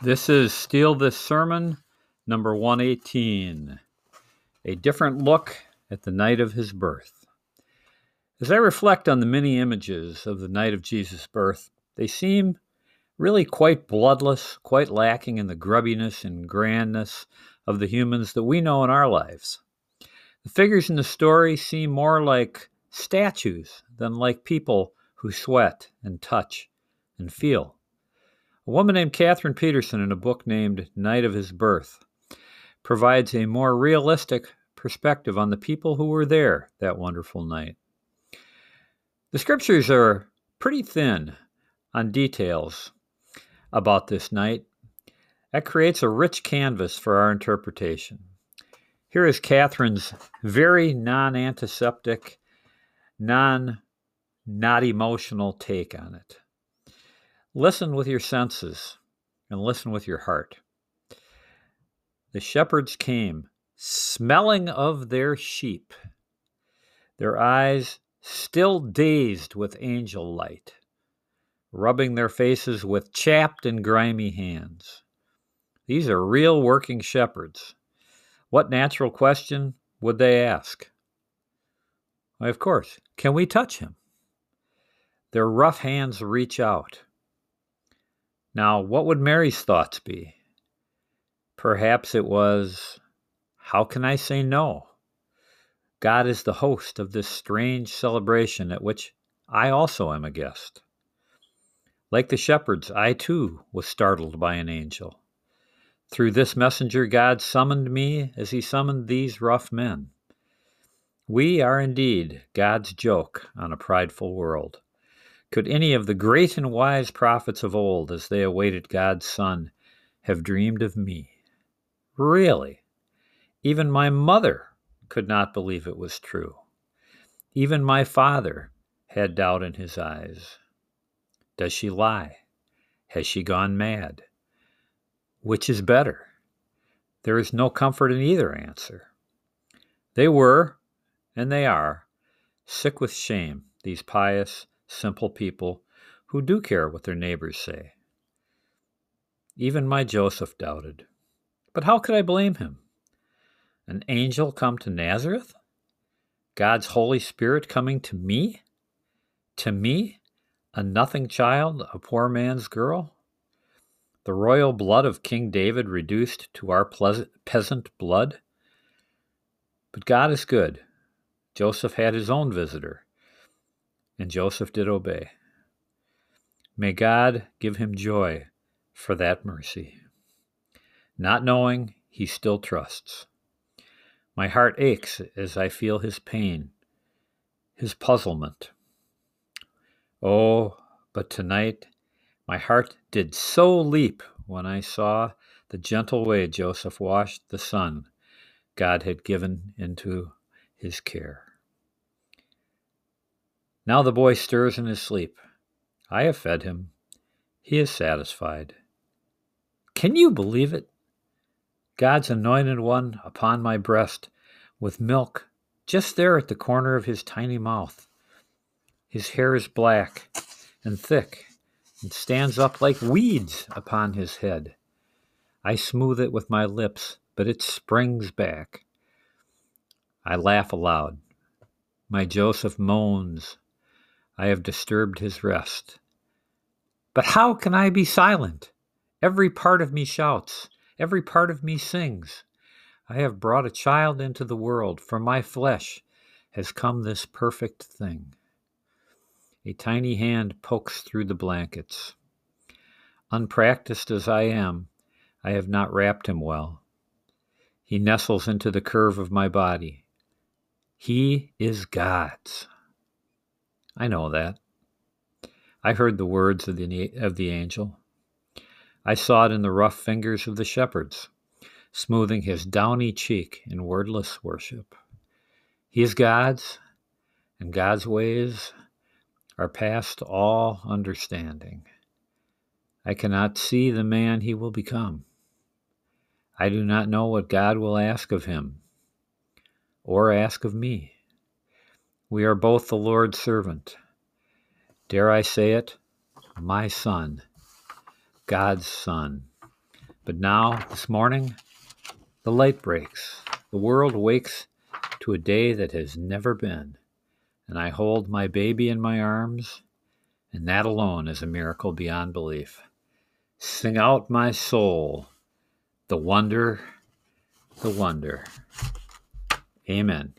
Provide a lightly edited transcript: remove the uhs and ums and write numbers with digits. This is Steal This Sermon, number 118, A Different Look at the Night of His Birth. As I reflect on the many images of the night of Jesus' birth, they seem really quite bloodless, quite lacking in the grubbiness and grandness of the humans that we know in our lives. The figures in the story seem more like statues than like people who sweat and touch and feel. A woman named Catherine Peterson, in a book named Night of His Birth, provides a more realistic perspective on the people who were there that wonderful night. The scriptures are pretty thin on details about this night. That creates a rich canvas for our interpretation. Here is Catherine's very non-antiseptic, not emotional take on it. Listen with your senses and listen with your heart. The shepherds came, smelling of their sheep, their eyes still dazed with angel light, rubbing their faces with chapped and grimy hands. These are real working shepherds. What natural question would they ask? Why, of course, can we touch him? Their rough hands reach out. Now, what would Mary's thoughts be? Perhaps it was, how can I say no? God is the host of this strange celebration at which I also am a guest. Like the shepherds, I too was startled by an angel. Through this messenger, God summoned me as he summoned these rough men. We are indeed God's joke on a prideful world. Could any of the great and wise prophets of old, as they awaited God's Son, have dreamed of me? Really, even my mother could not believe it was true. Even my father had doubt in his eyes. Does she lie? Has she gone mad? Which is better? There is no comfort in either answer. They were, and they are, sick with shame, these pious, simple people who do care what their neighbors say. Even my Joseph doubted. But how could I blame him? An angel come to Nazareth? God's Holy Spirit coming to me? To me, a nothing child, a poor man's girl? The royal blood of King David reduced to our peasant blood? But God is good. Joseph had his own visitor. And Joseph did obey. May God give him joy for that mercy. Not knowing, he still trusts. My heart aches as I feel his pain, his puzzlement. Oh, but tonight, my heart did so leap when I saw the gentle way Joseph washed the son God had given into his care. Now the boy stirs in his sleep. I have fed him. He is satisfied. Can you believe it? God's anointed one upon my breast with milk just there at the corner of his tiny mouth. His hair is black and thick and stands up like weeds upon his head. I smooth it with my lips, but it springs back. I laugh aloud. My Joseph moans. I have disturbed his rest. But how can I be silent? Every part of me shouts. Every part of me sings. I have brought a child into the world. From my flesh has come this perfect thing. A tiny hand pokes through the blankets. Unpracticed as I am, I have not wrapped him well. He nestles into the curve of my body. He is God's. I know that. I heard the words of the angel. I saw it in the rough fingers of the shepherds, smoothing his downy cheek in wordless worship. He is God's, and God's ways are past all understanding. I cannot see the man he will become. I do not know what God will ask of him, or ask of me. We are both the Lord's servant. Dare I say it? My son, God's son. But now, this morning, the light breaks. The world wakes to a day that has never been. And I hold my baby in my arms, and that alone is a miracle beyond belief. Sing out, my soul, the wonder, the wonder. Amen.